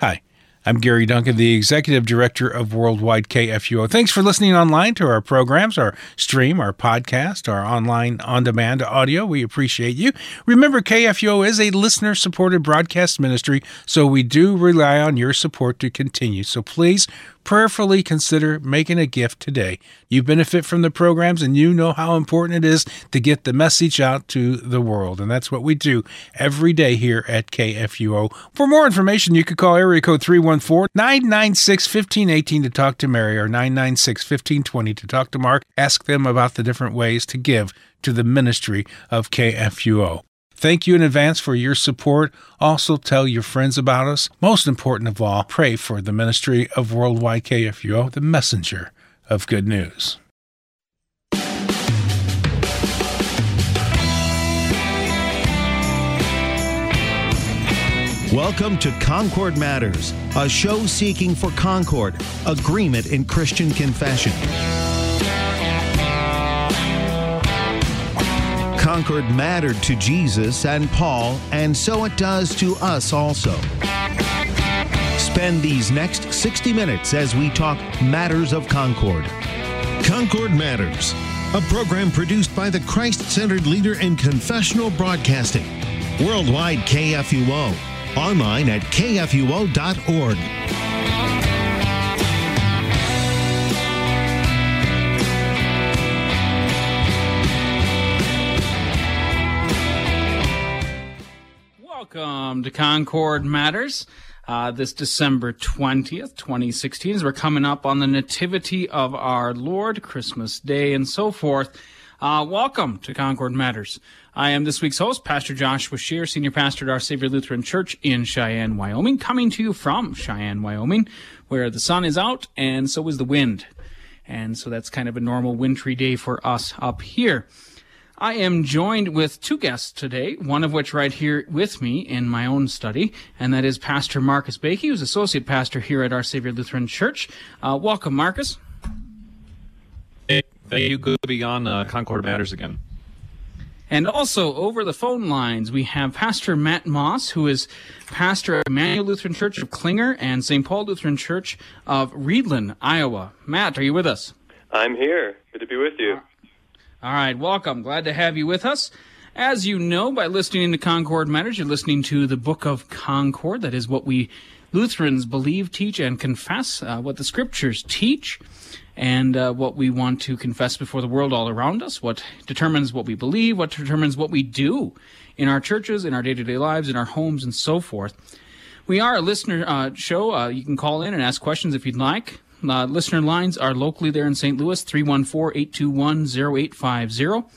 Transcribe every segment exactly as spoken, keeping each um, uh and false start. Hi, I'm Gary Duncan, the Executive Director of Worldwide K F U O. Thanks for listening online to our programs, our stream, our podcast, our online on-demand audio. We appreciate you. Remember, K F U O is a listener-supported broadcast ministry, so we do rely on your support to continue. So please prayerfully consider making a gift today. You benefit from the programs, and you know how important it is to get the message out to the world. And that's what we do every day here at K F U O. For more information, you could call area code three one four, nine nine six, one five one eight to talk to Mary, or nine nine six, one five two zero to talk to Mark. Ask them about the different ways to give to the ministry of K F U O. Thank you in advance for your support. Also tell your friends about us. Most important of all, pray for the ministry of Worldwide K F U O, the messenger of good news. Welcome to Concord Matters, a show seeking for concord, agreement in Christian confession. Concord mattered to Jesus and Paul, and so it does to us also. Spend these next sixty minutes as we talk matters of Concord. Concord Matters, a program produced by the Christ-centered leader in confessional broadcasting, Worldwide K F U O, online at K F U O dot org. Welcome to Concord Matters. Uh, this December twentieth, twenty sixteen, as we're coming up on the Nativity of our Lord, Christmas Day, and so forth. Uh, welcome to Concord Matters. I am this week's host, Pastor Joshua Scheer, Senior Pastor at Our Savior Lutheran Church in Cheyenne, Wyoming, coming to you from Cheyenne, Wyoming, where the sun is out and so is the wind. And so that's kind of a normal wintry day for us up here. I am joined with two guests today, one of which right here with me in my own study, and that is Pastor Marcus Bakey, who's associate pastor here at Our Savior Lutheran Church. Uh, welcome, Marcus. Hey, thank you. Good to be on uh, Concord Matters again. And also over the phone lines, we have Pastor Matt Moss, who is pastor at Emmanuel Lutheran Church of Klinger and Saint Paul Lutheran Church of Reedland, Iowa. Matt, are you with us? I'm here. Good to be with you. Uh, All right, welcome. Glad to have you with us. As you know, by listening to Concord Matters, you're listening to the Book of Concord. That is what we Lutherans believe, teach, and confess, uh, what the Scriptures teach, and uh, what we want to confess before the world all around us, what determines what we believe, what determines what we do in our churches, in our day-to-day lives, in our homes, and so forth. We are a listener uh, show. Uh, you can call in and ask questions if you'd like. Uh, listener lines are locally there in Saint Louis, three one four, eight two one, zero eight five zero.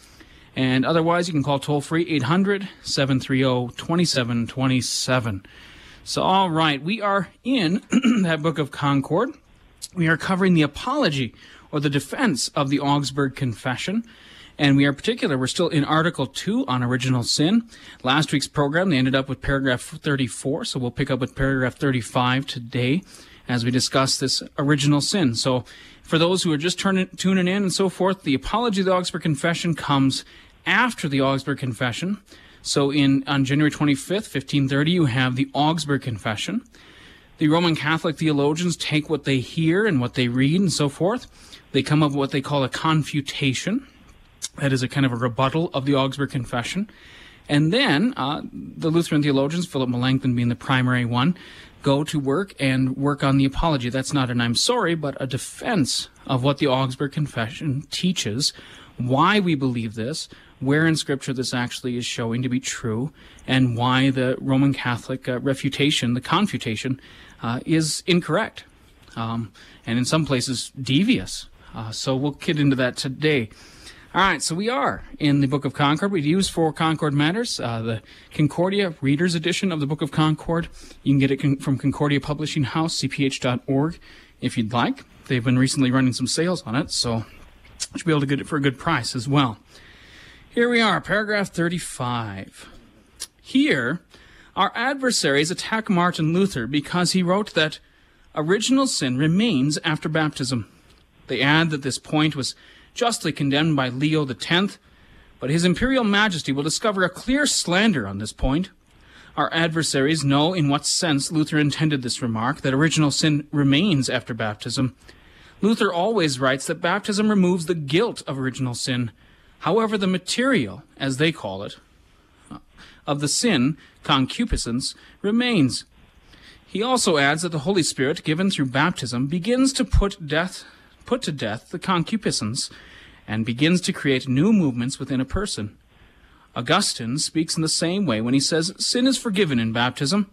And otherwise, you can call toll-free, eight hundred, seven three zero, two seven two seven. So, all right, we are in that Book of Concord. We are covering the apology, or the defense of the Augsburg Confession. And we are particular, we're still in Article two on original sin. Last week's program, they ended up with paragraph thirty-four, so we'll pick up with paragraph thirty-five today, as we discuss this original sin. So for those who are just turning, tuning in and so forth, the Apology of the Augsburg Confession comes after the Augsburg Confession. So in on January twenty-fifth, fifteen thirty, you have the Augsburg Confession. The Roman Catholic theologians take what they hear and what they read and so forth. They come up with what they call a confutation. That is a kind of a rebuttal of the Augsburg Confession. And then uh, the Lutheran theologians, Philip Melanchthon being the primary one, go to work and work on the apology. That's not an I'm sorry, but a defense of what the Augsburg Confession teaches, why we believe this, where in Scripture this actually is showing to be true, and why the Roman Catholic uh, refutation, the confutation, uh, is incorrect, um, and in some places devious. Uh, so we'll get into that today. All right, so we are in the Book of Concord. We use for Concord Matters uh, the Concordia Reader's Edition of the Book of Concord. You can get it con- from Concordia Publishing House, c p h dot org, if you'd like. They've been recently running some sales on it, so you should be able to get it for a good price as well. Here we are, paragraph thirty-five. Here, our adversaries attack Martin Luther because he wrote that original sin remains after baptism. They add that this point was justly condemned by Leo X, but His Imperial Majesty will discover a clear slander on this point. Our adversaries know in what sense Luther intended this remark, that original sin remains after baptism. Luther always writes that baptism removes the guilt of original sin. However, the material, as they call it, of the sin, concupiscence, remains. He also adds that the Holy Spirit, given through baptism, begins to put death, put to death the concupiscence and begins to create new movements within a person. Augustine speaks in the same way when he says, sin is forgiven in baptism,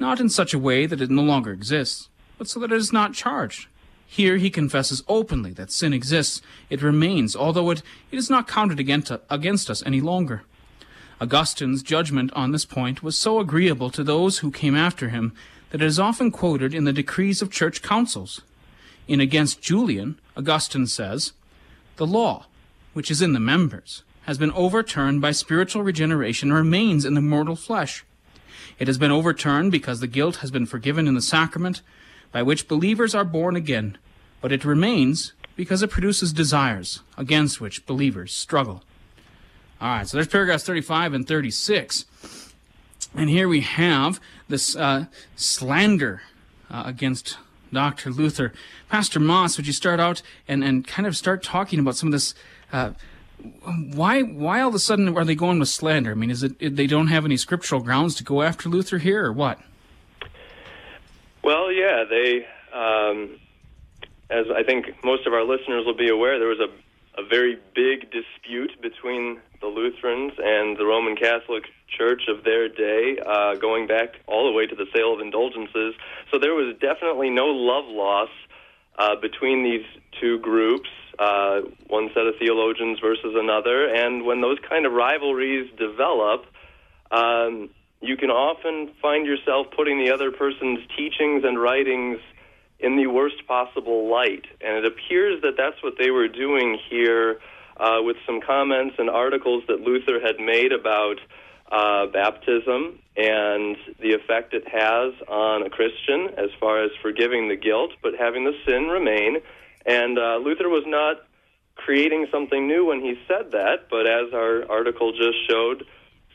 not in such a way that it no longer exists, but so that it is not charged. Here he confesses openly that sin exists, it remains, although it, it is not counted against, against us any longer. Augustine's judgment on this point was so agreeable to those who came after him that it is often quoted in the decrees of church councils. In Against Julian, Augustine says, the law, which is in the members, has been overturned by spiritual regeneration and remains in the mortal flesh. It has been overturned because the guilt has been forgiven in the sacrament by which believers are born again, but it remains because it produces desires against which believers struggle. All right, so there's paragraphs thirty-five and thirty-six. And here we have this uh, slander uh, against Doctor Luther. Pastor Moss, would you start out and, and kind of start talking about some of this? Uh, why why all of a sudden are they going with slander? I mean, is it they don't have any scriptural grounds to go after Luther here, or what? Well, yeah, they, um, as I think most of our listeners will be aware, there was a a very big dispute between the Lutherans and the Roman Catholic Church of their day, uh, going back all the way to the sale of indulgences. So there was definitely no love loss uh, between these two groups, uh, one set of theologians versus another. And when those kind of rivalries develop, um, you can often find yourself putting the other person's teachings and writings in the worst possible light. And it appears that that's what they were doing here uh, with some comments and articles that Luther had made about uh, baptism and the effect it has on a Christian as far as forgiving the guilt, but having the sin remain. And uh, Luther was not creating something new when he said that, but as our article just showed,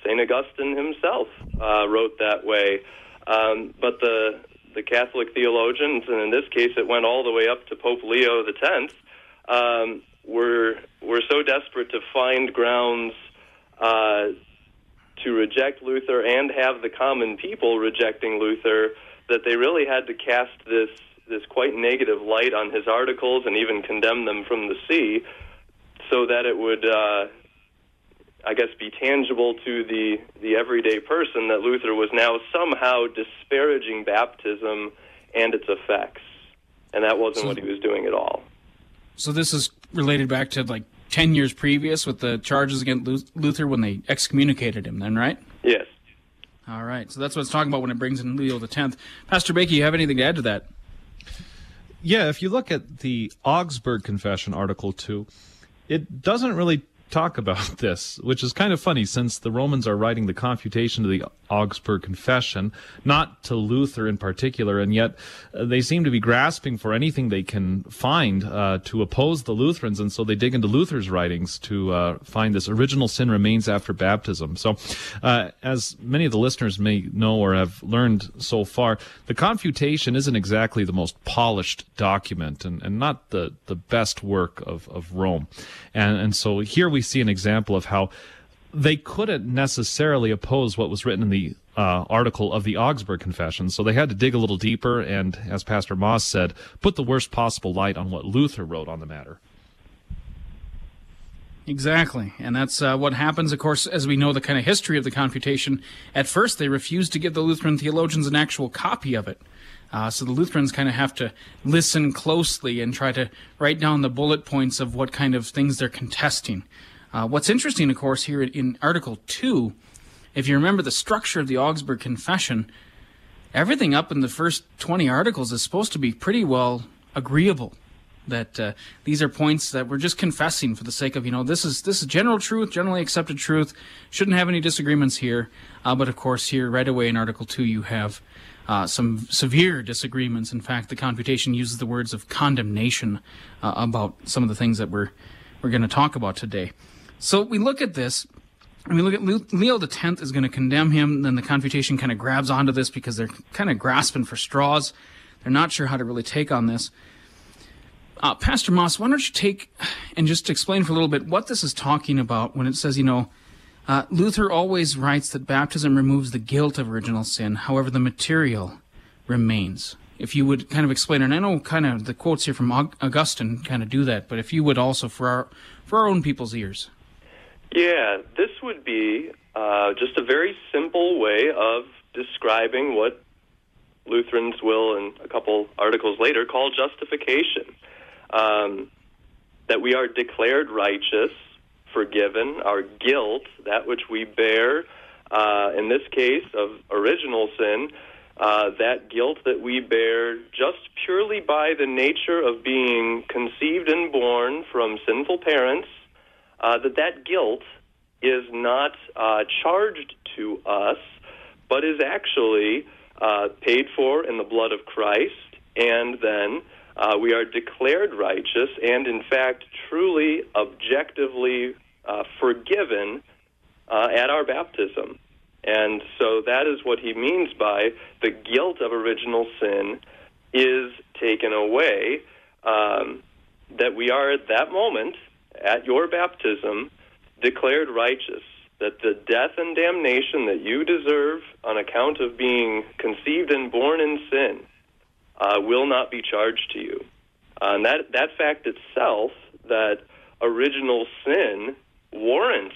Saint Augustine himself uh, wrote that way. Um, but the the Catholic theologians, and in this case it went all the way up to Pope Leo X, um, were, were so desperate to find grounds uh, to reject Luther and have the common people rejecting Luther that they really had to cast this, this quite negative light on his articles and even condemn them from the see so that it would, uh, I guess, be tangible to the, the everyday person that Luther was now somehow disparaging baptism and its effects. And that wasn't so, what he was doing at all. So this is related back to like ten years previous with the charges against Luther when they excommunicated him then, right? Yes. All right. So that's what it's talking about when it brings in Leo X. Pastor Bakey, you have anything to add to that? Yeah, if you look at the Augsburg Confession, Article two, it doesn't really talk about this, which is kind of funny since the Romans are writing the confutation to the Augsburg Confession, not to Luther in particular, and yet uh, they seem to be grasping for anything they can find uh, to oppose the Lutherans, and so they dig into Luther's writings to uh, find this original sin remains after baptism. So, uh, as many of the listeners may know or have learned so far, the confutation isn't exactly the most polished document and, and not the, the best work of, of Rome. And, and so here we we see an example of how they couldn't necessarily oppose what was written in the uh, article of the Augsburg Confession, so they had to dig a little deeper and, as Pastor Moss said, put the worst possible light on what Luther wrote on the matter. Exactly, and that's uh, what happens, of course, as we know the kind of history of the confutation. At first, they refused to give the Lutheran theologians an actual copy of it. Uh, so the Lutherans kind of have to listen closely and try to write down the bullet points of what kind of things they're contesting. Uh, what's interesting, of course, here in Article two, if you remember the structure of the Augsburg Confession, everything up in the first twenty articles is supposed to be pretty well agreeable. That uh, these are points that we're just confessing for the sake of, you know, this is this is general truth, generally accepted truth, shouldn't have any disagreements here. Uh, but, of course, here right away in Article two you have Uh, some severe disagreements. In fact, the confutation uses the words of condemnation uh, about some of the things that we're, we're going to talk about today. So we look at this, I mean, look at Leo X is going to condemn him. Then the Confutation kind of grabs onto this because they're kind of grasping for straws. They're not sure how to really take on this. Uh, Pastor Moss, why don't you take and just explain for a little bit what this is talking about when it says, you know, uh, Luther always writes that baptism removes the guilt of original sin. However, the material remains. If you would kind of explain, and I know kind of the quotes here from Augustine kind of do that, but if you would also for our, for our own people's ears. Yeah, this would be uh, just a very simple way of describing what Lutherans will, and a couple articles later, call justification. Um, that we are declared righteous, forgiven, our guilt, that which we bear, uh, in this case of original sin, uh, that guilt that we bear just purely by the nature of being conceived and born from sinful parents, Uh, that that guilt is not uh, charged to us, but is actually uh, paid for in the blood of Christ, and then uh, we are declared righteous and, in fact, truly, objectively uh, forgiven uh, at our baptism. And so that is what he means by the guilt of original sin is taken away, um, that we are at that moment, at your baptism, declared righteous, that the death and damnation that you deserve on account of being conceived and born in sin uh, will not be charged to you. Uh, and that, that fact itself, that original sin warrants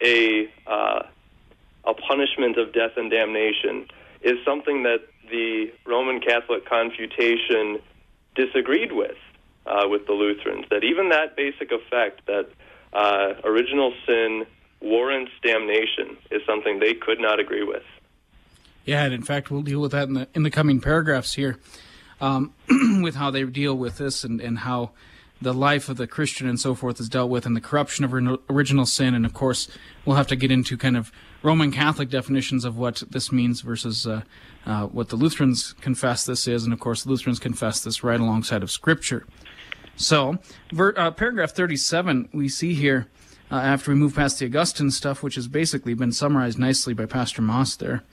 a, uh, a punishment of death and damnation, is something that the Roman Catholic Confutation disagreed with. Uh, with the Lutherans, that even that basic effect that uh, original sin warrants damnation is something they could not agree with. Yeah, and in fact, we'll deal with that in the in the coming paragraphs here, um, with how they deal with this and, and how the life of the Christian and so forth is dealt with, and the corruption of original sin, and of course, we'll have to get into kind of Roman Catholic definitions of what this means versus uh, uh, what the Lutherans confess this is, and of course, Lutherans confess this right alongside of Scripture. So, ver, uh, paragraph thirty-seven, we see here, uh, after we move past the Augustine stuff, which has basically been summarized nicely by Pastor Moss there,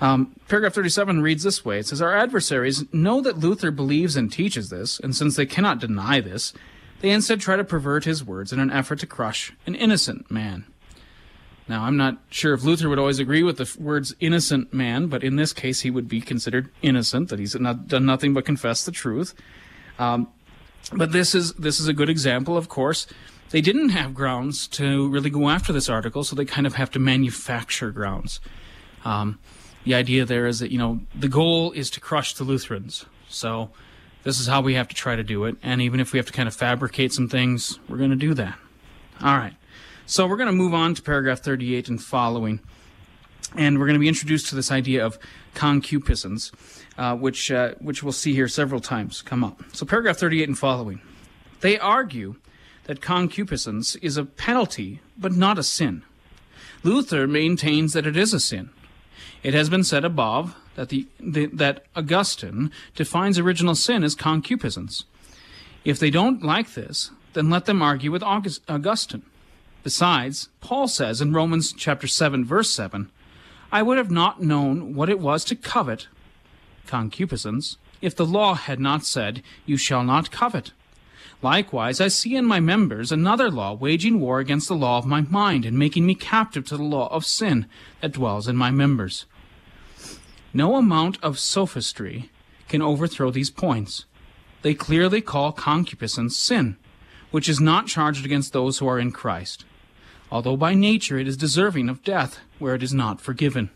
um, paragraph thirty-seven reads this way. It says, "Our adversaries know that Luther believes and teaches this, and since they cannot deny this, they instead try to pervert his words in an effort to crush an innocent man." Now, I'm not sure if Luther would always agree with the words innocent man, but in this case, he would be considered innocent, that he's not, done nothing but confess the truth. Um... But this is this is a good example, of course. They didn't have grounds to really go after this article, so they kind of have to manufacture grounds. Um, the idea there is that, you know, the goal is to crush the Lutherans. So this is how we have to try to do it. And even if we have to kind of fabricate some things, we're going to do that. All right. So we're going to move on to paragraph thirty-eight and following. And we're going to be introduced to this idea of concupiscence, uh, which uh, which we'll see here several times come up. So paragraph thirty-eight and following. "They argue that concupiscence is a penalty, but not a sin. Luther maintains that it is a sin. It has been said above that, the, the, that Augustine defines original sin as concupiscence. If they don't like this, then let them argue with August, Augustine. Besides, Paul says in Romans chapter seven, verse seven, 'I would have not known what it was to covet,' concupiscence, 'if the law had not said, you shall not covet. Likewise, I see in my members another law waging war against the law of my mind and making me captive to the law of sin that dwells in my members.' No amount of sophistry can overthrow these points. They clearly call concupiscence sin, which is not charged against those who are in Christ, although by nature it is deserving of death where it is not forgiven.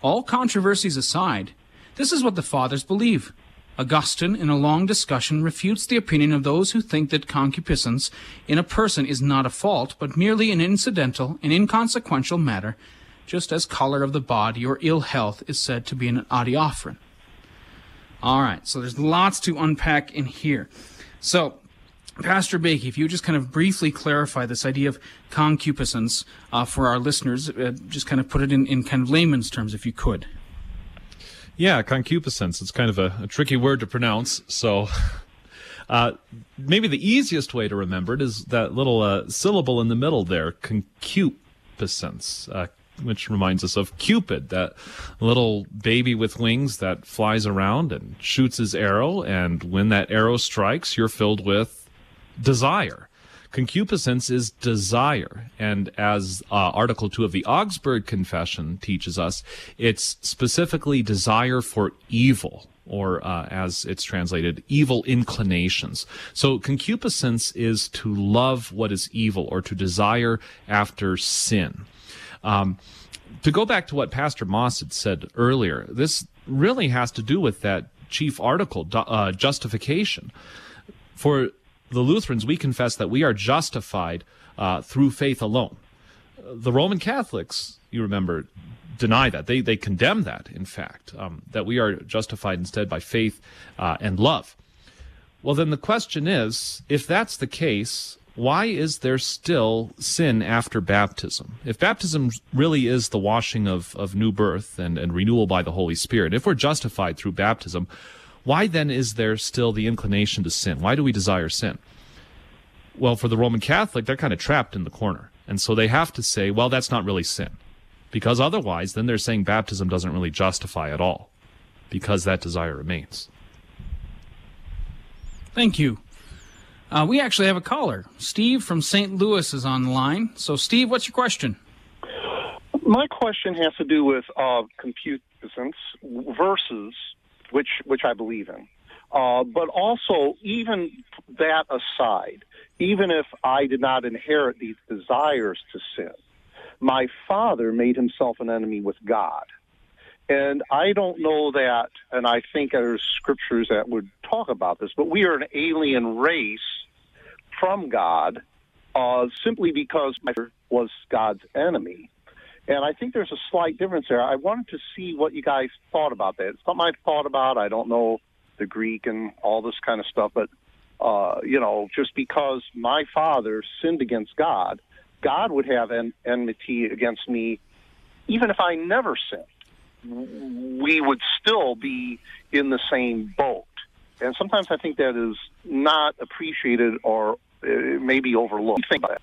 All controversies aside, this is what the fathers believe. Augustine, in a long discussion, refutes the opinion of those who think that concupiscence in a person is not a fault, but merely an incidental and inconsequential matter, just as color of the body or ill health is said to be an adiaphron." All right, so there's lots to unpack in here. So, Pastor Bakey, if you would just kind of briefly clarify this idea of concupiscence uh, for our listeners, uh, just kind of put it in, in kind of layman's terms, if you could. Yeah, concupiscence. It's kind of a, a tricky word to pronounce, so uh, maybe the easiest way to remember it is that little uh, syllable in the middle there, concup. concupiscence, uh, which reminds us of Cupid, that little baby with wings that flies around and shoots his arrow, and when that arrow strikes, you're filled with desire. Concupiscence is desire, and as uh, Article two of the Augsburg Confession teaches us, it's specifically desire for evil, or uh, as it's translated, evil inclinations. So concupiscence is to love what is evil, or to desire after sin. Um, to go back to what Pastor Moss had said earlier, this really has to do with that chief article, uh, justification. For the Lutherans, we confess that we are justified uh, through faith alone. The Roman Catholics, you remember, deny that. They they condemn that, in fact, um, that we are justified instead by faith uh, and love. Well, then the question is, if that's the case, why is there still sin after baptism? If baptism really is the washing of, of new birth and, and renewal by the Holy Spirit, if we're justified through baptism, why then is there still the inclination to sin? Why do we desire sin? Well, for the Roman Catholic, they're kind of trapped in the corner. And so they have to say, well, that's not really sin. Because otherwise, then they're saying baptism doesn't really justify at all, because that desire remains. Thank you. Uh, we actually have a caller. Steve from Saint Louis is on the line. So, Steve, what's your question? My question has to do with uh, concupiscence versus... Which, which I believe in. Uh, but also, even that aside, even if I did not inherit these desires to sin, my father made himself an enemy with God. And I don't know that, and I think there's scriptures that would talk about this, but we are an alien race from God uh, simply because my father was God's enemy. And I think there's a slight difference there. I wanted to see what you guys thought about that. It's something I thought about. I don't know the Greek and all this kind of stuff, but, uh, you know, just because my father sinned against God, God would have an enmity against me. Even if I never sinned, we would still be in the same boat. And sometimes I think that is not appreciated or uh, maybe overlooked. Think about that.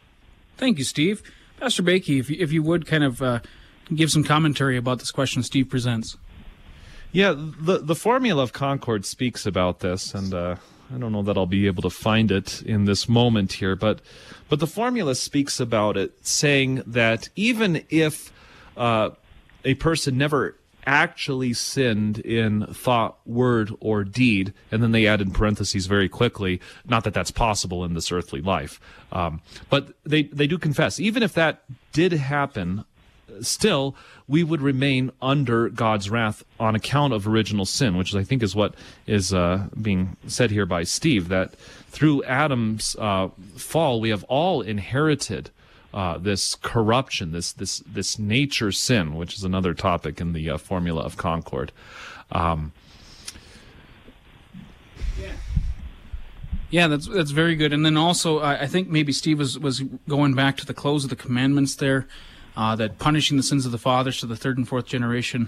Thank you, Steve. Pastor Bakey, if you, if you would kind of uh, give some commentary about this question Steve presents. Yeah, the the formula of Concord speaks about this, and uh, I don't know that I'll be able to find it in this moment here, but but the formula speaks about it, saying that even if uh, a person never actually sinned in thought, word, or deed, and then they add in parentheses very quickly, not that that's possible in this earthly life, um, but they, they do confess, even if that did happen, still we would remain under God's wrath on account of original sin, which I think is what is uh, being said here by Steve, that through Adam's uh, fall we have all inherited Uh, this corruption, this this this nature sin, which is another topic in the uh, formula of Concord. Um, yeah, yeah, that's that's very good. And then also, uh, I think maybe Steve was was going back to the close of the commandments there, uh, that punishing the sins of the fathers to the third and fourth generation.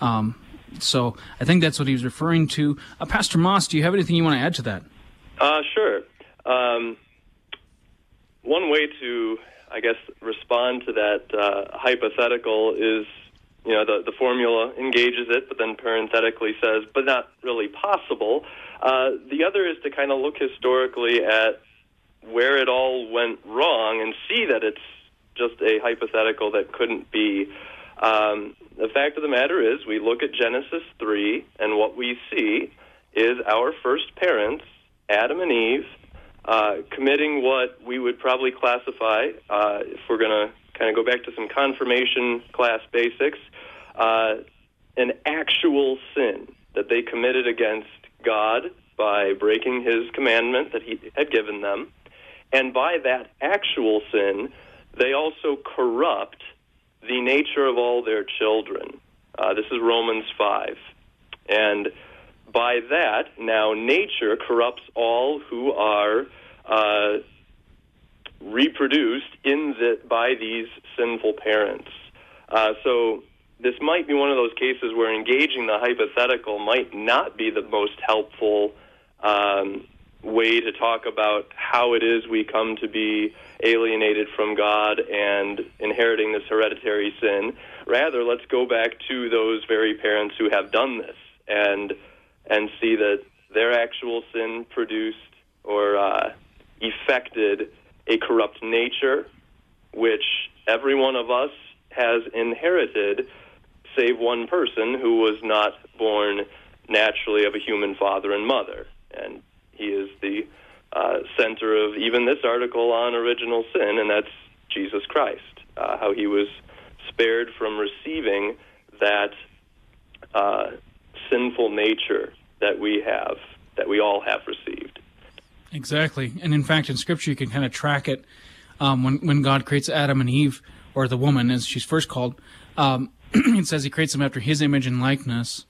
Um, so I think that's what he was referring to. Uh, Pastor Moss, do you have anything you want to add to that? Uh, sure. Um, one way to I guess, respond to that uh, hypothetical is, you know, the, the formula engages it, but then parenthetically says, but not really possible. Uh, the other is to kind of look historically at where it all went wrong and see that it's just a hypothetical that couldn't be. Um, the fact of the matter is we look at Genesis three, and what we see is our first parents, Adam and Eve, Uh, committing what we would probably classify, uh, if we're going to kind of go back to some confirmation class basics, uh, an actual sin that they committed against God by breaking His commandment that He had given them. And by that actual sin, they also corrupt the nature of all their children. Uh, this is Romans five. And by that, now nature corrupts all who are uh, reproduced in the, by these sinful parents. Uh, so this might be one of those cases where engaging the hypothetical might not be the most helpful um, way to talk about how it is we come to be alienated from God and inheriting this hereditary sin. Rather, let's go back to those very parents who have done this and and see that their actual sin produced or uh, effected a corrupt nature, which every one of us has inherited, save one person who was not born naturally of a human father and mother. And he is the uh, center of even this article on original sin, and that's Jesus Christ, uh, how he was spared from receiving that uh, sinful nature that we have, that we all have received. Exactly. And in fact, in Scripture, you can kind of track it um, when, when God creates Adam and Eve, or the woman, as she's first called. Um, it says he creates them after his image and likeness.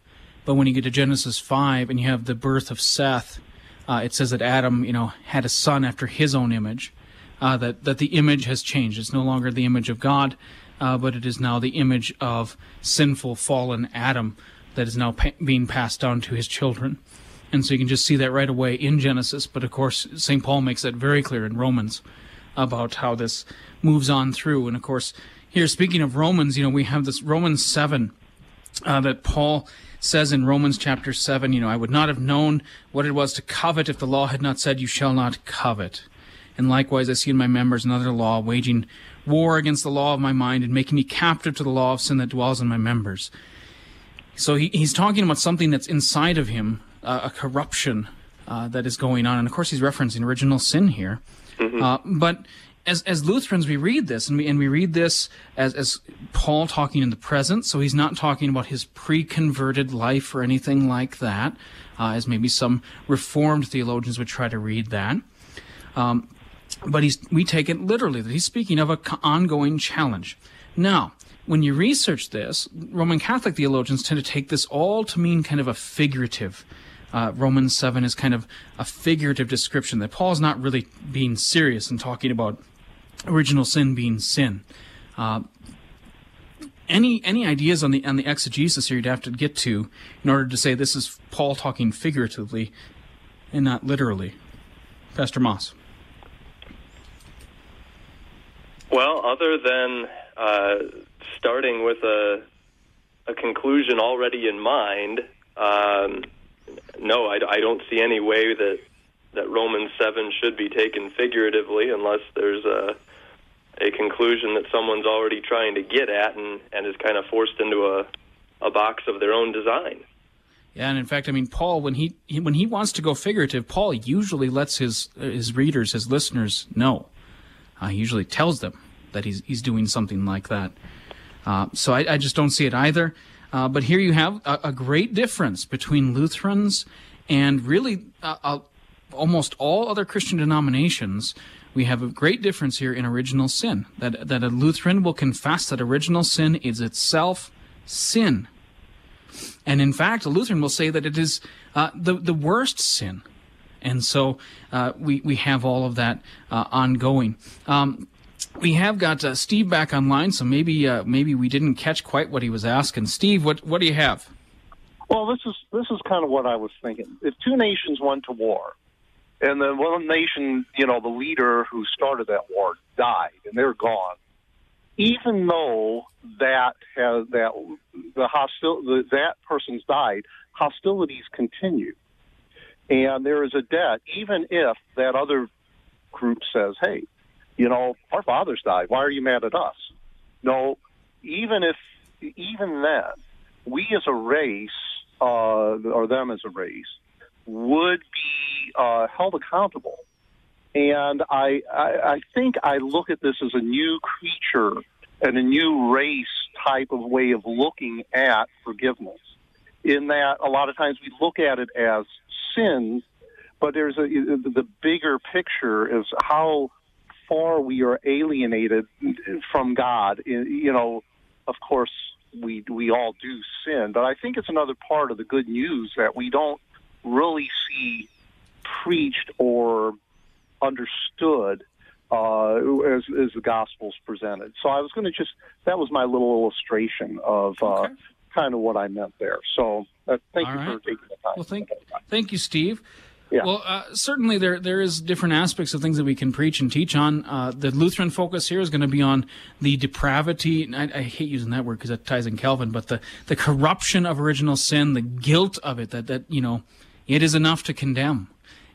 But when you get to Genesis five and you have the birth of Seth, uh, it says that Adam, you know, had a son after his own image, uh, that, that the image has changed. It's no longer the image of God, uh, but it is now the image of sinful, fallen Adam that is now pa- being passed down to his children. And so you can just see that right away in Genesis. But, of course, Saint Paul makes that very clear in Romans about how this moves on through. And, of course, here, speaking of Romans, you know, we have this Romans seven uh, that Paul says in Romans chapter seven, you know, I would not have known what it was to covet if the law had not said, you shall not covet. And likewise, I see in my members another law, waging war against the law of my mind and making me captive to the law of sin that dwells in my members. So he, he's talking about something that's inside of him, Uh, a corruption uh, that is going on. And, of course, he's referencing original sin here. Mm-hmm. Uh, but as as Lutherans, we read this, and we, and we read this as, as Paul talking in the present, so he's not talking about his pre-converted life or anything like that, uh, as maybe some Reformed theologians would try to read that. Um, but he's, we take it literally, that he's speaking of an co- ongoing challenge. Now, when you research this, Roman Catholic theologians tend to take this all to mean kind of a figurative Uh, Romans seven is kind of a figurative description, that Paul's not really being serious and talking about original sin being sin. Uh, any any ideas on the on the exegesis here you'd have to get to in order to say this is Paul talking figuratively and not literally? Pastor Moss. Well, other than uh, starting with a, a conclusion already in mind, um No, I, I don't see any way that, that Romans seven should be taken figuratively unless there's a, a conclusion that someone's already trying to get at and, and is kind of forced into a, a box of their own design. Yeah, and in fact, I mean, Paul, when he, he when he wants to go figurative, Paul usually lets his his readers, his listeners, know. Uh, he usually tells them that he's he's doing something like that. Uh, so I, I just don't see it either. Uh, but here you have a, a great difference between Lutherans and really uh, uh, almost all other Christian denominations. We have a great difference here in original sin, that that a Lutheran will confess that original sin is itself sin. And in fact, a Lutheran will say that it is uh, the, the worst sin. And so uh, we, we have all of that uh, ongoing. Um We have got uh, Steve back online, so maybe uh, maybe we didn't catch quite what he was asking. Steve, what what do you have? Well, this is this is kind of what I was thinking. If two nations went to war, and then one nation, you know, the leader who started that war died, and they're gone, even though that has that the hostil the, that person's died, hostilities continue, and there is a debt, even if that other group says, "Hey, you know, our fathers died. Why are you mad at us?" No, even if, even then, we as a race, uh, or them as a race, would be uh, held accountable. And I, I, I think I look at this as a new creature and a new race type of way of looking at forgiveness, in that a lot of times we look at it as sin, but there's a, the bigger picture is how far we are alienated from God. You know, of course, we we all do sin, but I think it's another part of the good news that we don't really see preached or understood uh, as, as the gospel's presented. So I was going to just, that was my little illustration of uh, okay. kind of what I meant there. So uh, thank all you right. for taking the time. Well, thank, thank you, Steve. Yeah. Well, uh, certainly there there is different aspects of things that we can preach and teach on. Uh, the Lutheran focus here is going to be on the depravity, and I, I hate using that word because that ties in Calvin, but the, the corruption of original sin, the guilt of it, that, that, you know, it is enough to condemn.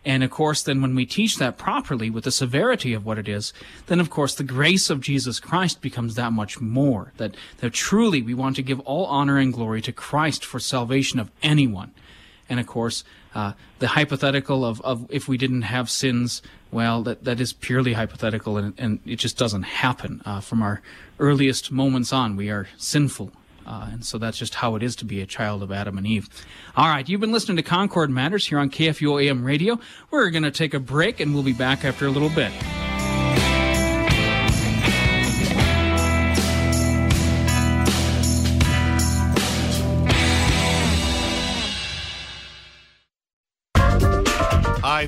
And, of course, then when we teach that properly with the severity of what it is, then, of course, the grace of Jesus Christ becomes that much more, that, that truly we want to give all honor and glory to Christ for salvation of anyone. And, of course, uh, the hypothetical of, of if we didn't have sins, well, that, that is purely hypothetical, and, and it just doesn't happen. Uh, from our earliest moments on, we are sinful. Uh, and so that's just how it is to be a child of Adam and Eve. All right, you've been listening to Concord Matters here on K F U O A M Radio. We're going to take a break, and we'll be back after a little bit. Hi,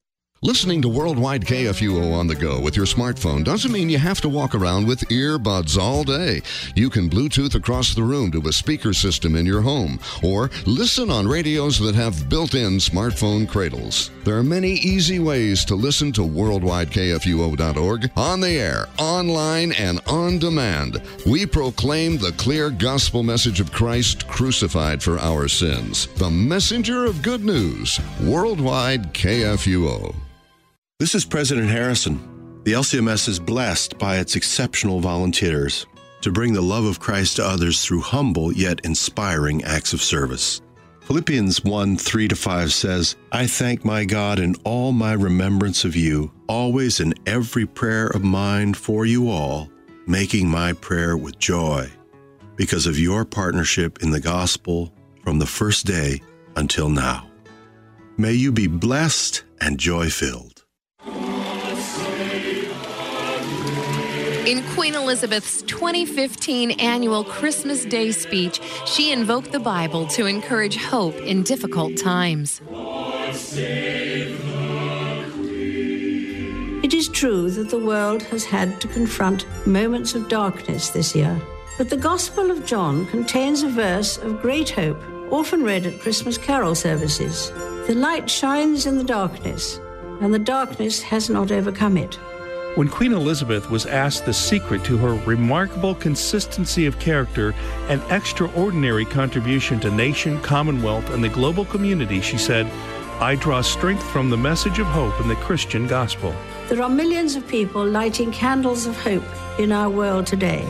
Listening to Worldwide K F U O on the go with your smartphone doesn't mean you have to walk around with earbuds all day. You can Bluetooth across the room to a speaker system in your home, or listen on radios that have built-in smartphone cradles. There are many easy ways to listen to worldwide K F U O dot org on the air, online, and on demand. We proclaim the clear gospel message of Christ crucified for our sins. The messenger of good news, Worldwide K F U O. This is President Harrison. The L C M S is blessed by its exceptional volunteers to bring the love of Christ to others through humble yet inspiring acts of service. Philippians one, three to five says, I thank my God in all my remembrance of you, always in every prayer of mine for you all, making my prayer with joy because of your partnership in the gospel from the first day until now. May you be blessed and joy-filled. In Queen Elizabeth's twenty fifteen annual Christmas Day speech, she invoked the Bible to encourage hope in difficult times. It is true that the world has had to confront moments of darkness this year, but the Gospel of John contains a verse of great hope, often read at Christmas carol services. The light shines in the darkness, and the darkness has not overcome it. When Queen Elizabeth was asked the secret to her remarkable consistency of character and extraordinary contribution to nation, commonwealth, and the global community, she said, I draw strength from the message of hope in the Christian gospel. There are millions of people lighting candles of hope in our world today.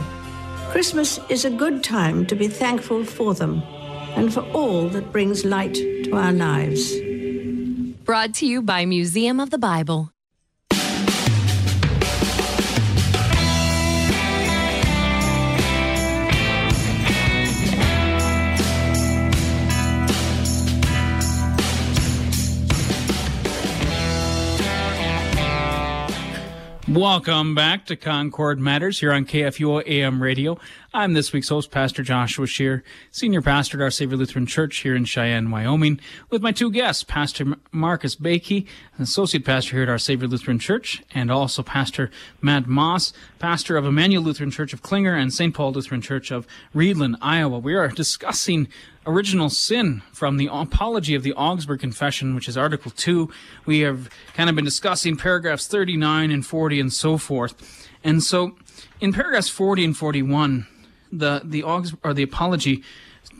Christmas is a good time to be thankful for them and for all that brings light to our lives. Brought to you by Museum of the Bible. Welcome back to Concord Matters here on K F U O A M Radio. I'm this week's host, Pastor Joshua Scheer, Senior Pastor at Our Savior Lutheran Church here in Cheyenne, Wyoming, with my two guests, Pastor Marcus Bakey, Associate Pastor here at Our Savior Lutheran Church, and also Pastor Matt Moss, Pastor of Emmanuel Lutheran Church of Klinger and Saint Paul Lutheran Church of Reedland, Iowa. We are discussing original sin from the Apology of the Augsburg Confession, which is Article two. We have kind of been discussing paragraphs thirty-nine and forty and so forth. And so in paragraphs forty and forty-one, the the Augs- or the Apology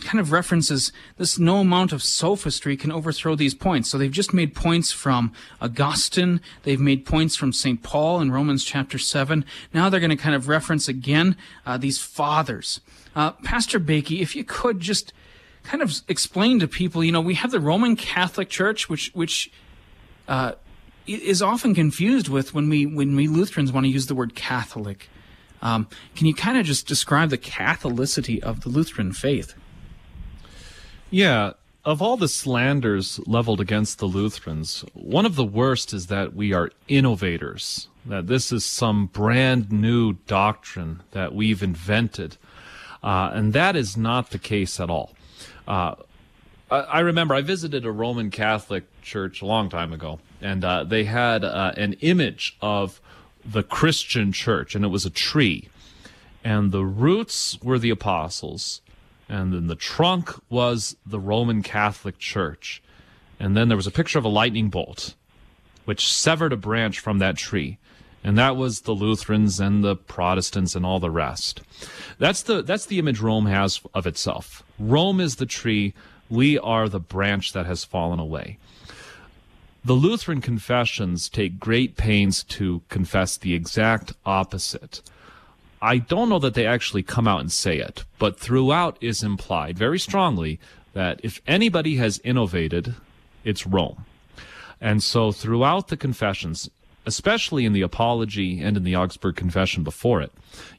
kind of references this. No amount of sophistry can overthrow these points. So they've just made points from Augustine. They've made points from Saint Paul in Romans chapter seven. Now they're going to kind of reference again uh, these fathers. Uh, Pastor Bakey, if you could just kind of explain to people, you know, we have the Roman Catholic Church, which which uh, is often confused with when we when we Lutherans want to use the word Catholic. Um, can you kind of just describe the Catholicity of the Lutheran faith? Yeah, of all the slanders leveled against the Lutherans, one of the worst is that we are innovators, that this is some brand new doctrine that we've invented, uh, and that is not the case at all. Uh, I, I remember I visited a Roman Catholic church a long time ago, and uh, they had uh, an image of the Christian church, and it was a tree, and the roots were the apostles, and then the trunk was the Roman Catholic Church. And then there was a picture of a lightning bolt, which severed a branch from that tree. And that was the Lutherans and the Protestants and all the rest. That's the, that's the image Rome has of itself. Rome is the tree. We are the branch that has fallen away. The Lutheran confessions take great pains to confess the exact opposite. I don't know that they actually come out and say it, but throughout is implied very strongly that if anybody has innovated, it's Rome. And so throughout the confessions, especially in the Apology and in the Augsburg Confession before it,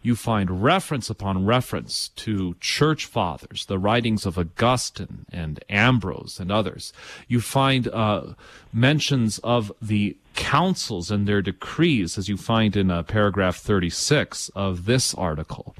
you find reference upon reference to church fathers, the writings of Augustine and Ambrose and others. You find uh, mentions of the councils and their decrees, as you find in uh, paragraph thirty-six of this article.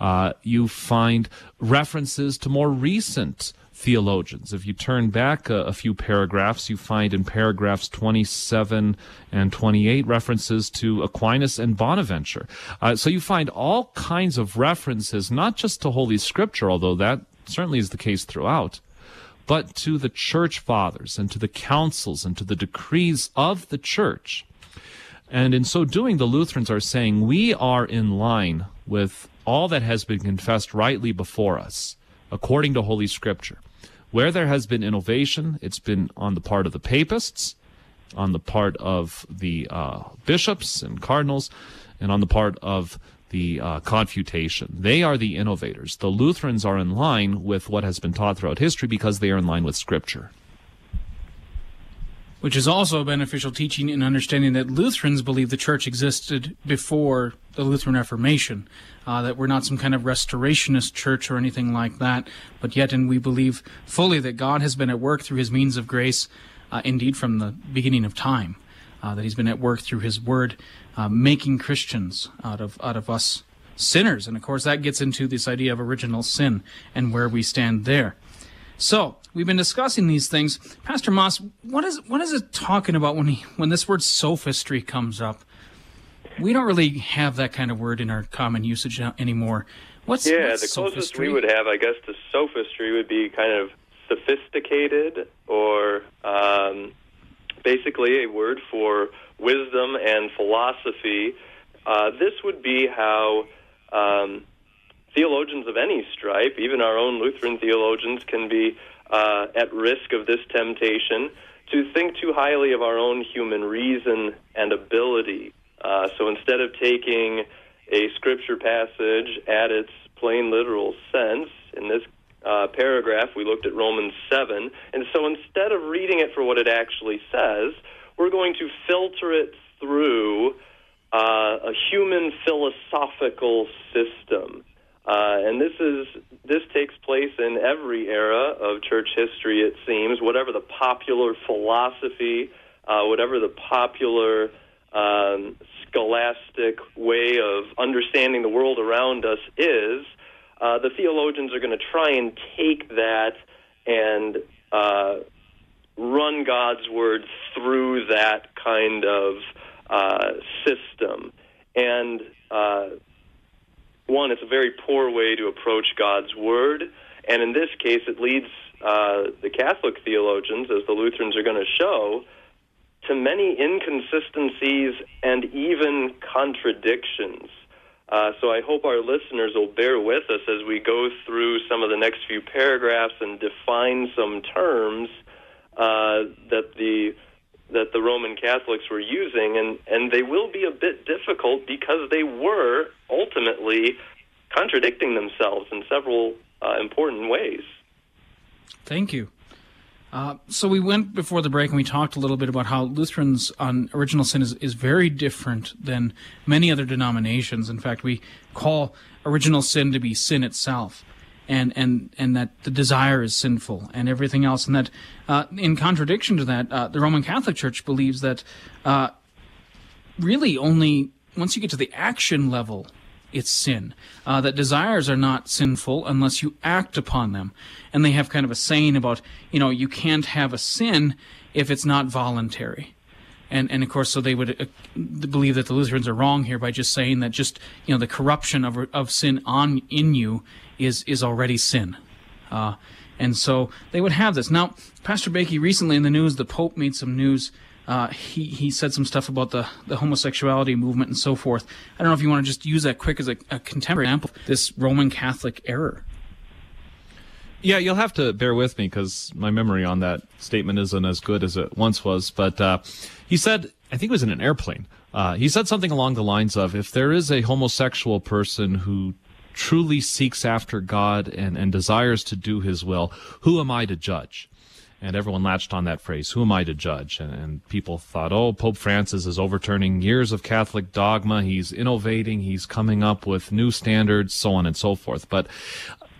Uh, you find references to more recent theologians. If you turn back a, a few paragraphs, you find in paragraphs twenty-seven and twenty-eight references to Aquinas and Bonaventure. Uh, so you find all kinds of references, not just to Holy Scripture, although that certainly is the case throughout, but to the church fathers and to the councils and to the decrees of the church. And in so doing, the Lutherans are saying we are in line with all that has been confessed rightly before us, according to Holy Scripture. Where there has been innovation, it's been on the part of the papists, on the part of the uh, bishops and cardinals, and on the part of the uh, confutation. They are the innovators. The Lutherans are in line with what has been taught throughout history because they are in line with Scripture. Which is also beneficial teaching and understanding that Lutherans believe the Church existed before the Lutheran Reformation, uh, that we're not some kind of restorationist church or anything like that, but yet and we believe fully that God has been at work through his means of grace, uh, indeed from the beginning of time. Uh, that he's been at work through his word, uh, making Christians out of out of us sinners. And, of course, that gets into this idea of original sin and where we stand there. So we've been discussing these things. Pastor Moss, what is what is it talking about when he, when this word sophistry comes up? We don't really have that kind of word in our common usage anymore. What's Yeah, what's the sophistry? Closest we would have, I guess, to sophistry would be kind of sophisticated or... Um, basically a word for wisdom and philosophy. Uh, this would be how um, theologians of any stripe, even our own Lutheran theologians, can be uh, at risk of this temptation to think too highly of our own human reason and ability. Uh, so instead of taking a scripture passage at its plain literal sense, in this Uh, paragraph, we looked at Romans seven, and so instead of reading it for what it actually says, we're going to filter it through uh, a human philosophical system. Uh, and this is this takes place in every era of church history, it seems, whatever the popular philosophy, uh, whatever the popular um, scholastic way of understanding the world around us is, Uh, the theologians are going to try and take that and uh, run God's word through that kind of uh, system. And uh, one, it's a very poor way to approach God's word. And in this case, it leads uh, the Catholic theologians, as the Lutherans are going to show, to many inconsistencies and even contradictions. Uh, so I hope our listeners will bear with us as we go through some of the next few paragraphs and define some terms uh, that the that the Roman Catholics were using, and, and they will be a bit difficult because they were ultimately contradicting themselves in several uh, important ways. Thank you. Uh, so we went before the break and we talked a little bit about how Lutherans on original sin is, is very different than many other denominations. In fact, we call original sin to be sin itself, and and, and that the desire is sinful and everything else. And that uh, in contradiction to that, uh, the Roman Catholic Church believes that uh, really only once you get to the action level, it's sin, uh, that desires are not sinful unless you act upon them. And they have kind of a saying about, you know, you can't have a sin if it's not voluntary. And, and of course, so they would uh, believe that the Lutherans are wrong here by just saying that just, you know, the corruption of of sin on in you is, is already sin. Uh, and so they would have this. Now, Pastor Bakey, recently in the news, the Pope made some news. Uh, he, he said some stuff about the, the homosexuality movement and so forth. I don't know if you want to just use that quick as a, a contemporary example of this Roman Catholic error. Yeah, you'll have to bear with me because my memory on that statement isn't as good as it once was. But uh, he said, I think it was in an airplane, uh, he said something along the lines of, if there is a homosexual person who truly seeks after God and, and desires to do his will, who am I to judge? And everyone latched on that phrase, who am I to judge? And, and people thought, oh, Pope Francis is overturning years of Catholic dogma. He's innovating. He's coming up with new standards, so on and so forth. But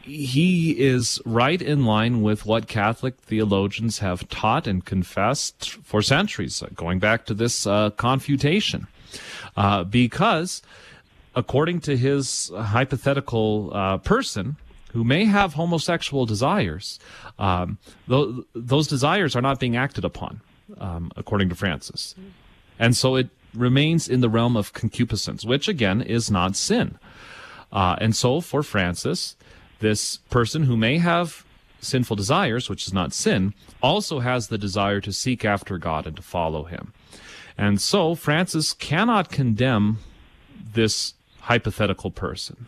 he is right in line with what Catholic theologians have taught and confessed for centuries, going back to this uh, confutation, uh, because according to his hypothetical uh, person, who may have homosexual desires, um, th- those desires are not being acted upon, um, according to Francis. And so it remains in the realm of concupiscence, which, again, is not sin. Uh, and so for Francis, this person who may have sinful desires, which is not sin, also has the desire to seek after God and to follow him. And so Francis cannot condemn this hypothetical person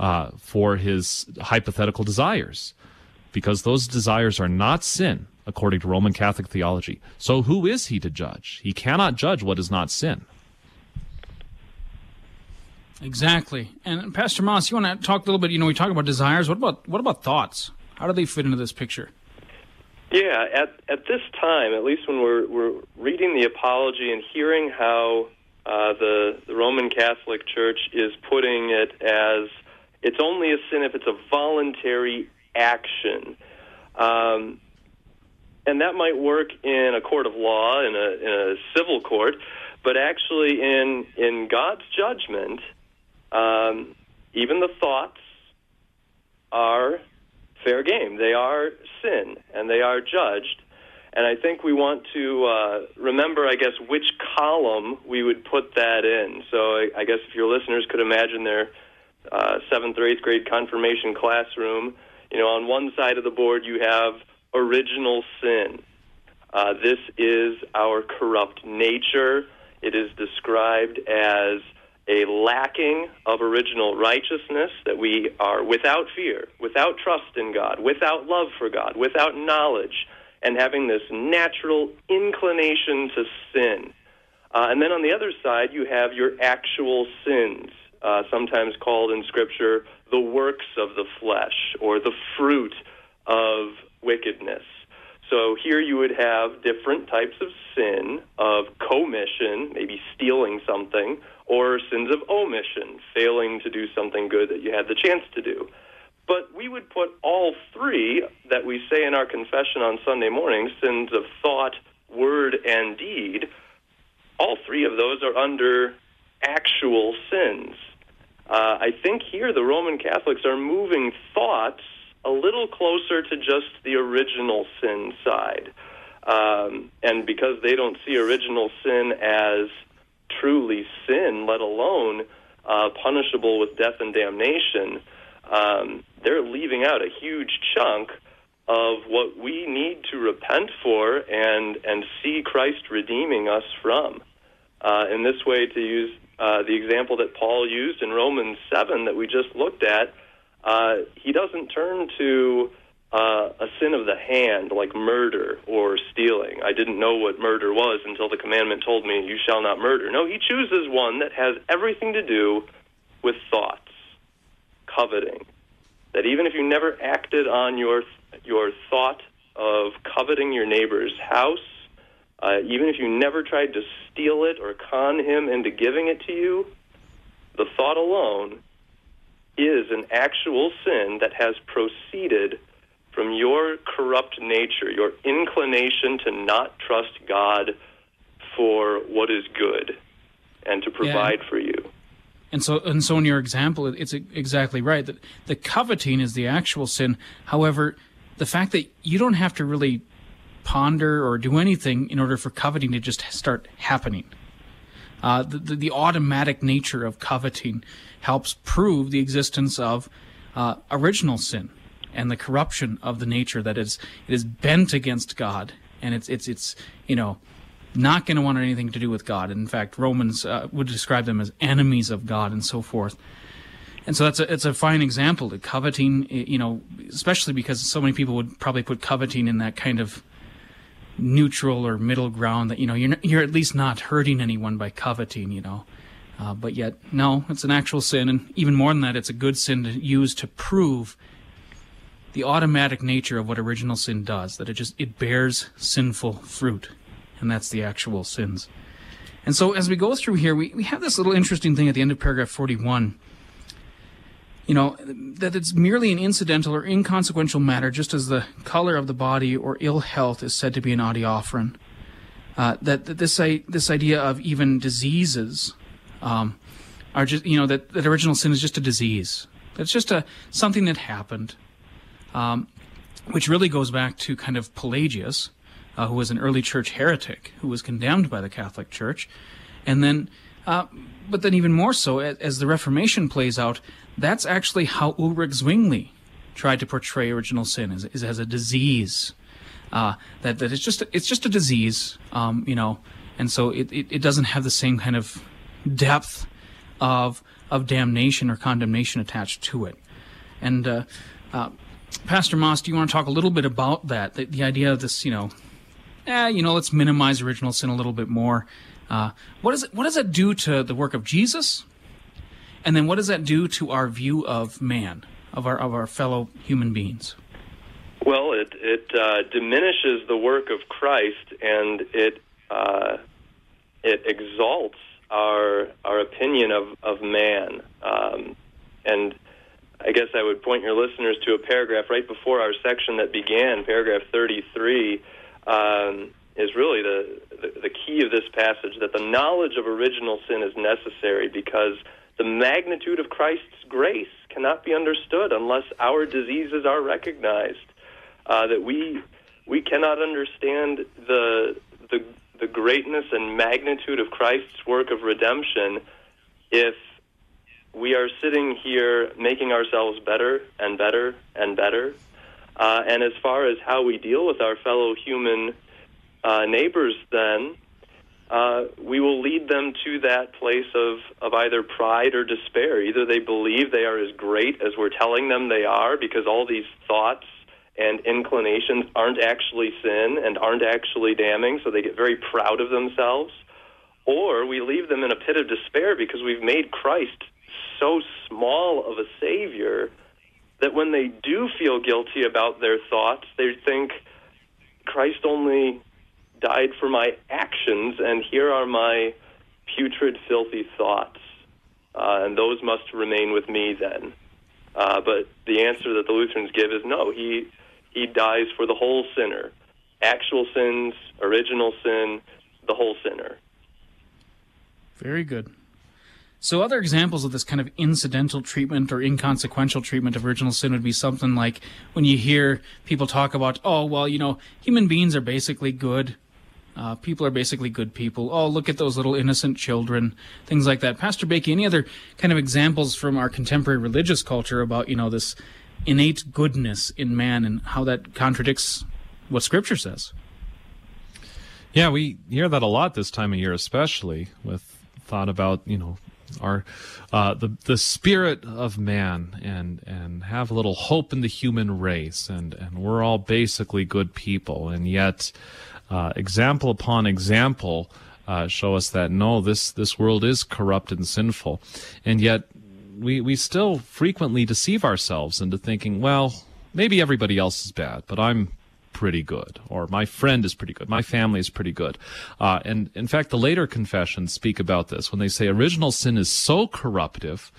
Uh, for his hypothetical desires, because those desires are not sin, according to Roman Catholic theology. So who is he to judge? He cannot judge what is not sin. Exactly. And Pastor Moss, you want to talk a little bit, you know, we talk about desires. What about what about thoughts? How do they fit into this picture? Yeah, at, at this time, at least when we're, we're reading the Apology and hearing how uh, the, the Roman Catholic Church is putting it as, it's only a sin if it's a voluntary action. Um, and that might work in a court of law, in a, in a civil court, but actually in in God's judgment, um, even the thoughts are fair game. They are sin, and they are judged. And I think we want to uh, remember, I guess, which column we would put that in. So I, I guess if your listeners could imagine their Uh, seventh or eighth grade confirmation classroom, you know, on one side of the board you have original sin. Uh, this is our corrupt nature. It is described as a lacking of original righteousness, that we are without fear, without trust in God, without love for God, without knowledge, and having this natural inclination to sin. Uh, and then on the other side you have your actual sins. Uh, sometimes called in Scripture the works of the flesh or the fruit of wickedness. So here you would have different types of sin, of commission, maybe stealing something, or sins of omission, failing to do something good that you had the chance to do. But we would put all three that we say in our confession on Sunday morning, sins of thought, word, and deed, all three of those are under actual sins. Uh, I think here the Roman Catholics are moving thoughts a little closer to just the original sin side. Um, and because they don't see original sin as truly sin, let alone uh, punishable with death and damnation, um, they're leaving out a huge chunk of what we need to repent for and, and see Christ redeeming us from. Uh, in this way, to use Uh, the example that Paul used in Romans seven that we just looked at, uh, he doesn't turn to uh, a sin of the hand like murder or stealing. I didn't know what murder was until the commandment told me, you shall not murder. No, he chooses one that has everything to do with thoughts, coveting. That even if you never acted on your your thought of coveting your neighbor's house, Uh, even if you never tried to steal it or con him into giving it to you, the thought alone is an actual sin that has proceeded from your corrupt nature, your inclination to not trust God for what is good and to provide yeah. for you. And so, and so in your example, it's exactly right. The, the coveting is the actual sin. However, the fact that you don't have to really ponder or do anything in order for coveting to just start happening. Uh, the, the, the automatic nature of coveting helps prove the existence of uh, original sin and the corruption of the nature that is it is bent against God, and it's it's it's you know not going to want anything to do with God. In fact, Romans uh, would describe them as enemies of God and so forth. And so that's a, it's a fine example. The coveting, you know, especially because so many people would probably put coveting in that kind of neutral or middle ground that, you know, you're not, you're at least not hurting anyone by coveting, you know. Uh, but yet, no, it's an actual sin. And even more than that, it's a good sin to use to prove the automatic nature of what original sin does, that it just, it bears sinful fruit. And that's the actual sins. And so as we go through here, we, we have this little interesting thing at the end of paragraph forty-one, you know, that it's merely an incidental or inconsequential matter, just as the color of the body or ill health is said to be an adiaphora. Uh, that, that this this idea of even diseases um, are just, you know, that, that original sin is just a disease. That's just a something that happened, um, which really goes back to kind of Pelagius, uh, who was an early church heretic, who was condemned by the Catholic Church. And then, uh, but then even more so, as, as the Reformation plays out, that's actually how Ulrich Zwingli tried to portray original sin, is, is as a disease. Uh, that that it's just it's just a disease, um, you know, and so it, it, it doesn't have the same kind of depth of of damnation or condemnation attached to it. And uh, uh, Pastor Moss, do you want to talk a little bit about that? The, the idea of this, you know, eh, you know, let's minimize original sin a little bit more. Uh, what is it, what does it do to the work of Jesus? And then what does that do to our view of man, of our of our fellow human beings? Well, it, it uh, diminishes the work of Christ, and it uh, it exalts our our opinion of, of man. Um, and I guess I would point your listeners to a paragraph right before our section that began, paragraph thirty-three, um, is really the, the, the key of this passage, that the knowledge of original sin is necessary because the magnitude of Christ's grace cannot be understood unless our diseases are recognized. Uh, that we we cannot understand the, the the greatness and magnitude of Christ's work of redemption if we are sitting here making ourselves better and better and better. Uh, and as far as how we deal with our fellow human uh, neighbors, then, Uh, we will lead them to that place of, of either pride or despair. Either they believe they are as great as we're telling them they are because all these thoughts and inclinations aren't actually sin and aren't actually damning, so they get very proud of themselves. Or we leave them in a pit of despair because we've made Christ so small of a Savior that when they do feel guilty about their thoughts, they think Christ only died for my actions, and here are my putrid, filthy thoughts, uh, and those must remain with me then. Uh, but the answer that the Lutherans give is no, he he dies for the whole sinner. Actual sins, original sin, the whole sinner. Very good. So other examples of this kind of incidental treatment or inconsequential treatment of original sin would be something like when you hear people talk about, oh, well, you know, human beings are basically good. Uh, people are basically good people. Oh, look at those little innocent children, things like that. Pastor Bakey, any other kind of examples from our contemporary religious culture about, you know, this innate goodness in man and how that contradicts what Scripture says? Yeah, we hear that a lot this time of year, especially with thought about, you know, our uh, the the spirit of man, and and have a little hope in the human race, and and we're all basically good people, and yet uh, example upon example uh, show us that no, this this world is corrupt and sinful, and yet we we still frequently deceive ourselves into thinking, well, maybe everybody else is bad, but I'm pretty good, or my friend is pretty good, my family is pretty good. Uh, and in fact, the later confessions speak about this when they say original sin is so corruptive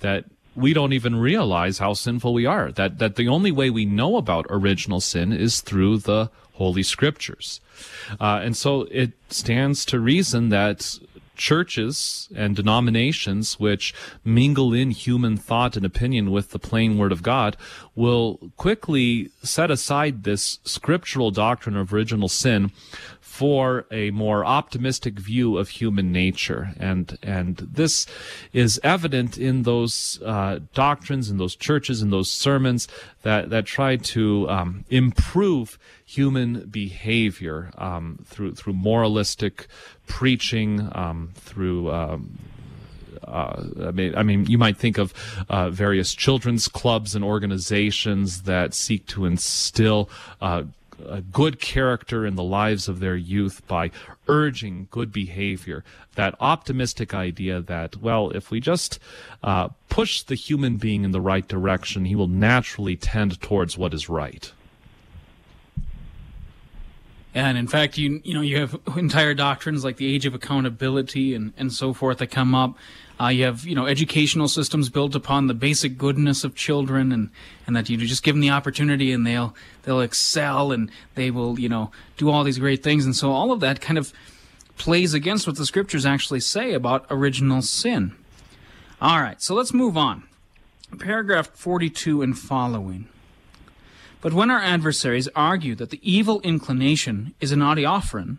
that we don't even realize how sinful we are, that, that the only way we know about original sin is through the Holy Scriptures. Uh, and so it stands to reason that churches and denominations which mingle in human thought and opinion with the plain Word of God will quickly set aside this scriptural doctrine of original sin for a more optimistic view of human nature. And and this is evident in those uh, doctrines, in those churches, in those sermons that, that try to um, improve human behavior um, through through moralistic preaching, um, through... Um, Uh, I mean, I mean, you might think of uh, various children's clubs and organizations that seek to instill uh, a good character in the lives of their youth by urging good behavior. That optimistic idea that, well, if we just uh, push the human being in the right direction, he will naturally tend towards what is right. And in fact, you you know you have entire doctrines like the age of accountability and, and so forth that come up. Uh, you have you know educational systems built upon the basic goodness of children, and, and that you just give them the opportunity and they'll they'll excel and they will you know do all these great things. And so all of that kind of plays against what the Scriptures actually say about original sin. All right, so let's move on. Paragraph forty-two and following. But when our adversaries argue that the evil inclination is an adiaphoron,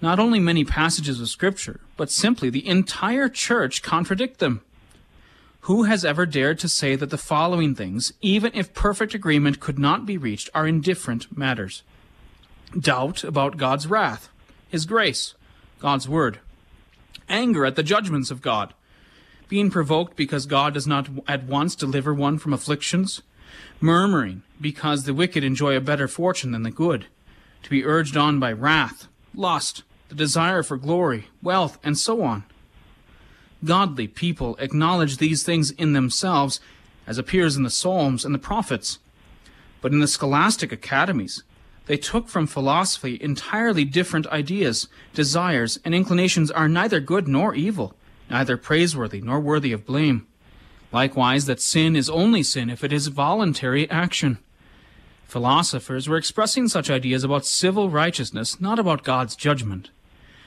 not only many passages of Scripture, but simply the entire Church contradict them. Who has ever dared to say that the following things, even if perfect agreement could not be reached, are indifferent matters? Doubt about God's wrath, His grace, God's word, anger at the judgments of God, being provoked because God does not at once deliver one from afflictions, murmuring because the wicked enjoy a better fortune than the good, to be urged on by wrath, lust, the desire for glory, wealth, and so on. Godly people acknowledge these things in themselves, as appears in the Psalms and the prophets. But in the scholastic academies, they took from philosophy entirely different ideas, desires, and inclinations are neither good nor evil, neither praiseworthy nor worthy of blame. Likewise, that sin is only sin if it is voluntary action. Philosophers were expressing such ideas about civil righteousness, not about God's judgment.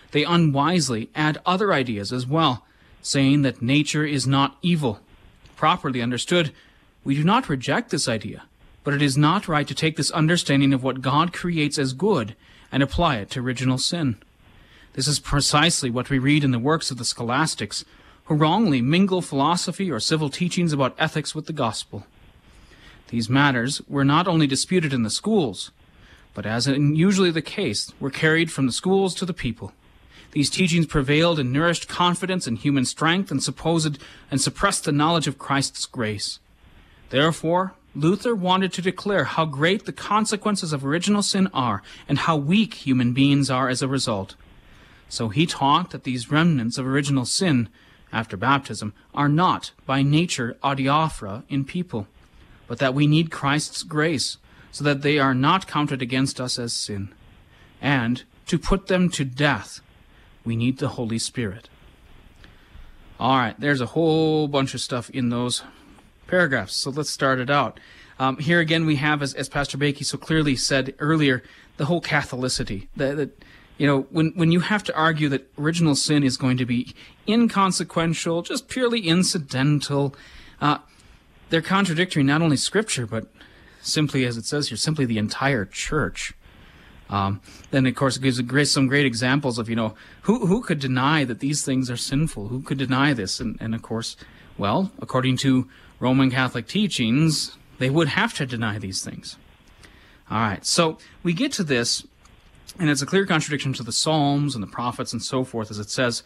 They unwisely add other ideas as well, saying that nature is not evil. Properly understood, we do not reject this idea, but it is not right to take this understanding of what God creates as good and apply it to original sin. This is precisely what we read in the works of the scholastics, who wrongly mingle philosophy or civil teachings about ethics with the gospel. These matters were not only disputed in the schools, but as is usually the case, were carried from the schools to the people. These teachings prevailed and nourished confidence in human strength and supposed and suppressed the knowledge of Christ's grace. Therefore, Luther wanted to declare how great the consequences of original sin are and how weak human beings are as a result. So he taught that these remnants of original sin after baptism are not by nature adiaphora in people, but that we need Christ's grace so that they are not counted against us as sin. And to put them to death, we need the Holy Spirit. All right, there's a whole bunch of stuff in those paragraphs, so let's start it out. Um, here again we have, as, as Pastor Bakey so clearly said earlier, the whole Catholicity, that, that You know, when, when you have to argue that original sin is going to be inconsequential, just purely incidental, uh, they're contradictory not only Scripture, but simply, as it says here, simply the entire Church. Um, then, of course, it gives some great examples of, you know, who, who could deny that these things are sinful? Who could deny this? And, and, of course, well, according to Roman Catholic teachings, they would have to deny these things. All right, so we get to this. And it's a clear contradiction to the Psalms and the prophets and so forth, as it says,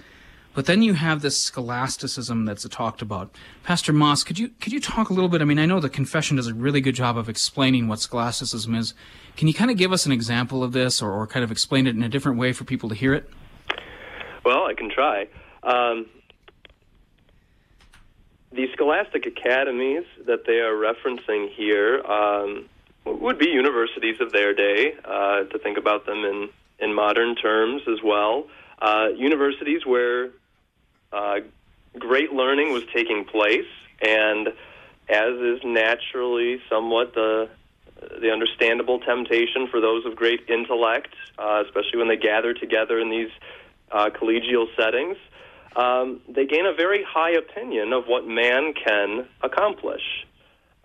But then you have this scholasticism that's talked about. Pastor Moss, could you could you talk a little bit? I mean, I know the confession does a really good job of explaining what scholasticism is. Can you kind of give us an example of this, or, or kind of explain it in a different way for people to hear it? Well, I can try. Um, the scholastic academies that they are referencing here um, would be universities of their day, uh, to think about them in, in modern terms as well. Uh, universities where uh, great learning was taking place, and as is naturally somewhat the the understandable temptation for those of great intellect, uh, especially when they gather together in these uh, collegial settings, um, they gain a very high opinion of what man can accomplish,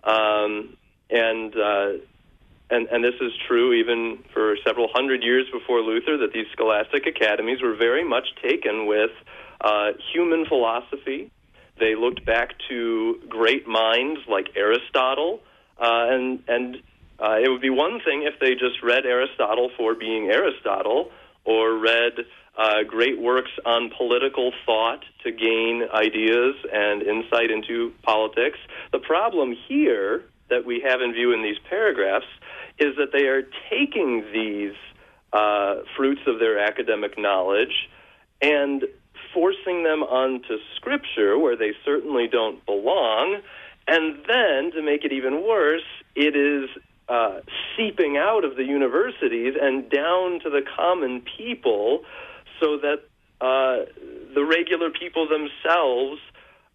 um, and. Uh, And, and this is true even for several hundred years before Luther, that these scholastic academies were very much taken with uh, human philosophy. They looked back to great minds like Aristotle, uh, and, and uh, it would be one thing if they just read Aristotle for being Aristotle, or read uh, great works on political thought to gain ideas and insight into politics. The problem here that we have in view in these paragraphs is that they are taking these uh, fruits of their academic knowledge and forcing them onto Scripture, where they certainly don't belong. And then, to make it even worse, it is uh, seeping out of the universities and down to the common people, so that uh, the regular people themselves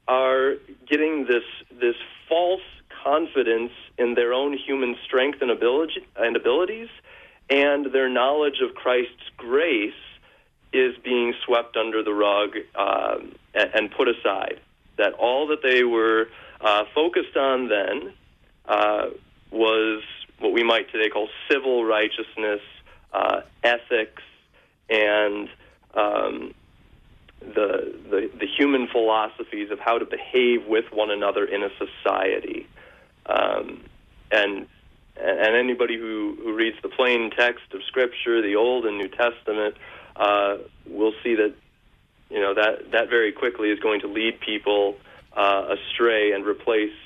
are getting this this false confidence in their own human strength and ability and abilities, and their knowledge of Christ's grace is being swept under the rug uh, and, and put aside. That all that they were uh, focused on then uh, was what we might today call civil righteousness, uh, ethics, and um, the, the the human philosophies of how to behave with one another in a society. Um, and and anybody who, who reads the plain text of Scripture, the Old and New Testament, uh, will see that you know that, that very quickly is going to lead people uh, astray and replace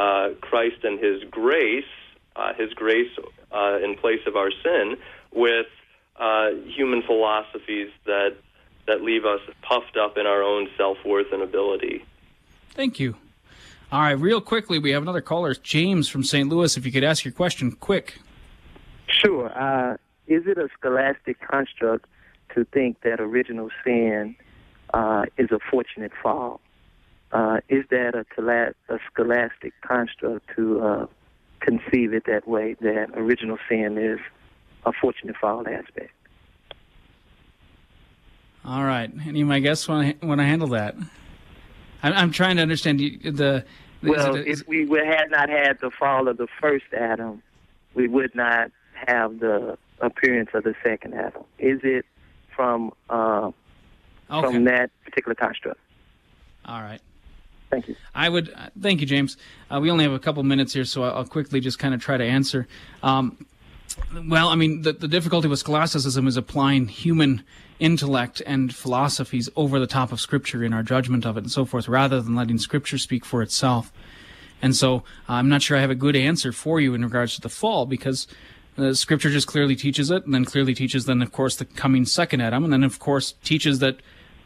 uh, Christ and His grace, uh, His grace uh, in place of our sin, with uh, human philosophies that that leave us puffed up in our own self-worth and ability. Thank you. All right, real quickly, we have another caller, James from Saint Louis. If you could ask your question quick. Sure. Uh, is it a scholastic construct to think that original sin uh, is a fortunate fall? Uh, is that a, colla- a scholastic construct to uh, conceive it that way, that original sin is a fortunate fall aspect? All right. Any of my guests want to, want to handle that? I'm trying to understand the... the well, it, if we had not had the fall of the first Adam, we would not have the appearance of the second Adam. Is it from uh, okay. from that particular construct? All right. Thank you. I would... Uh, thank you, James. Uh, we only have a couple minutes here, so I'll quickly just kind of try to answer. Um, well, I mean, the, the difficulty with scholasticism is applying human intellect and philosophies over the top of Scripture in our judgment of it and so forth, rather than letting Scripture speak for itself. And so uh, I'm not sure I have a good answer for you in regards to the fall, because uh, Scripture just clearly teaches it, and then clearly teaches then, of course, the coming second Adam, and then, of course, teaches that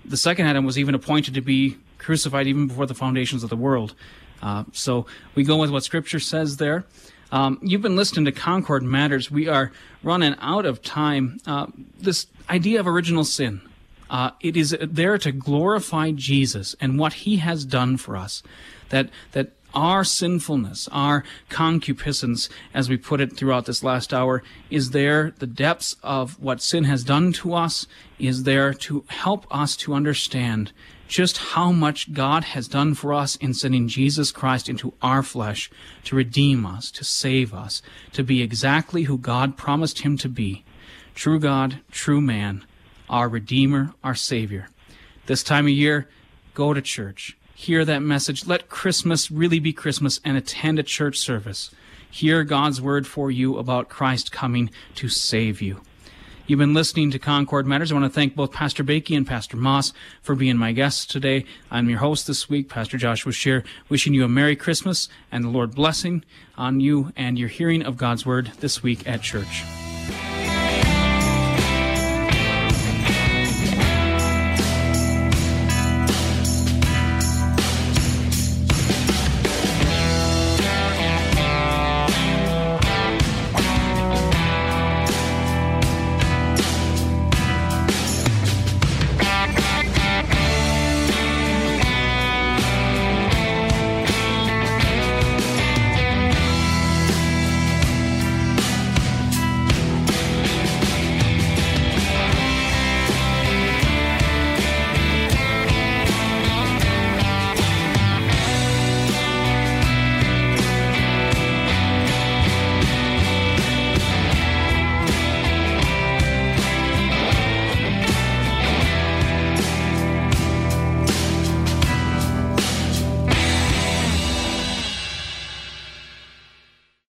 the second Adam was even appointed to be crucified even before the foundations of the world. Uh, so we go with what Scripture says there. Um, you've been listening to Concord Matters. We are running out of time. Uh, this idea of original sin, uh, it is there to glorify Jesus and what He has done for us. That that our sinfulness, our concupiscence, as we put it throughout this last hour, is there. The depths of what sin has done to us is there to help us to understand just how much God has done for us in sending Jesus Christ into our flesh to redeem us, to save us, to be exactly who God promised Him to be. True God, true man, our Redeemer, our Savior. This time of year, go to church. Hear that message. Let Christmas really be Christmas, and attend a church service. Hear God's word for you about Christ coming to save you. You've been listening to Concord Matters. I want to thank both Pastor Bakey and Pastor Moss for being my guests today. I'm your host this week, Pastor Joshua Scheer, wishing you a Merry Christmas and the Lord's blessing on you and your hearing of God's Word this week at church.